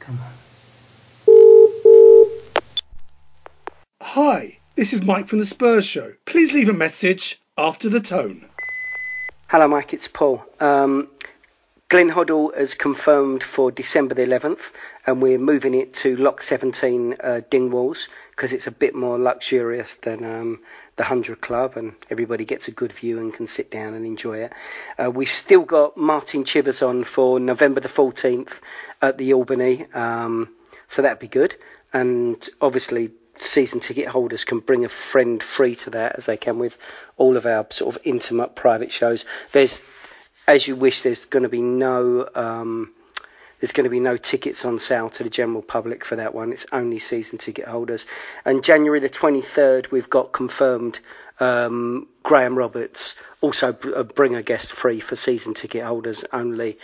Come on. Hi, this is Mike from The Spurs Show. Please leave a message after the tone. Hello, Mike. It's Paul. Glen Hoddle has confirmed for December the 11th, and we're moving it to Lock 17 Dingwalls because it's a bit more luxurious than the 100 Club, and everybody gets a good view and can sit down and enjoy it. We've still got Martin Chivers on for November the 14th at the Albany, so that'd be good. And obviously, season ticket holders can bring a friend free to that, as they can with all of our sort of intimate private shows. As you wish, there's going to be no tickets on sale to the general public for that one. It's only season ticket holders. And January the 23rd, we've got confirmed Graham Roberts, also bring a guest free for season ticket holders only.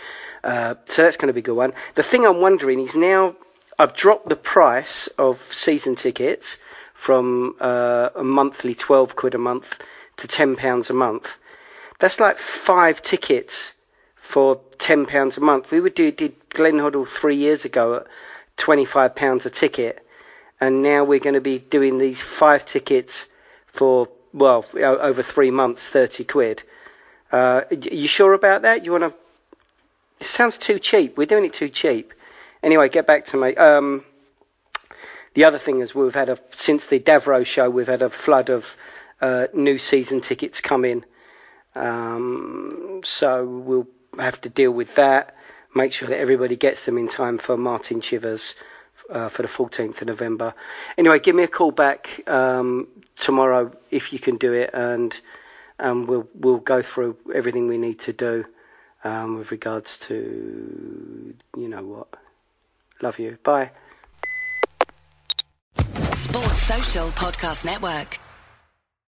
So that's going to be a good one. The thing I'm wondering is now I've dropped the price of season tickets from a monthly 12 quid a month to £10 a month. That's like 5 tickets for £10 a month. We would did Glen Hoddle 3 years ago at £25 a ticket, and now we're going to be doing these 5 tickets for, well, over 3 months, 30 quid. You sure about that? You want to? It sounds too cheap. We're doing it too cheap. Anyway, get back to me. The other thing is since the Davro show, we've had a flood of new season tickets come in. So we'll have to deal with that, make sure that everybody gets them in time for Martin Chivers for the 14th of November. Anyway, give me a call back tomorrow if you can do it, and we'll go through everything we need to do with regards to, you know what. Love you. Bye. Sports Social Podcast Network.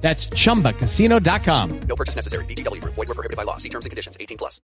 That's ChumbaCasino.com. No purchase necessary. VGW. Void where prohibited by law. See terms and conditions. 18 plus.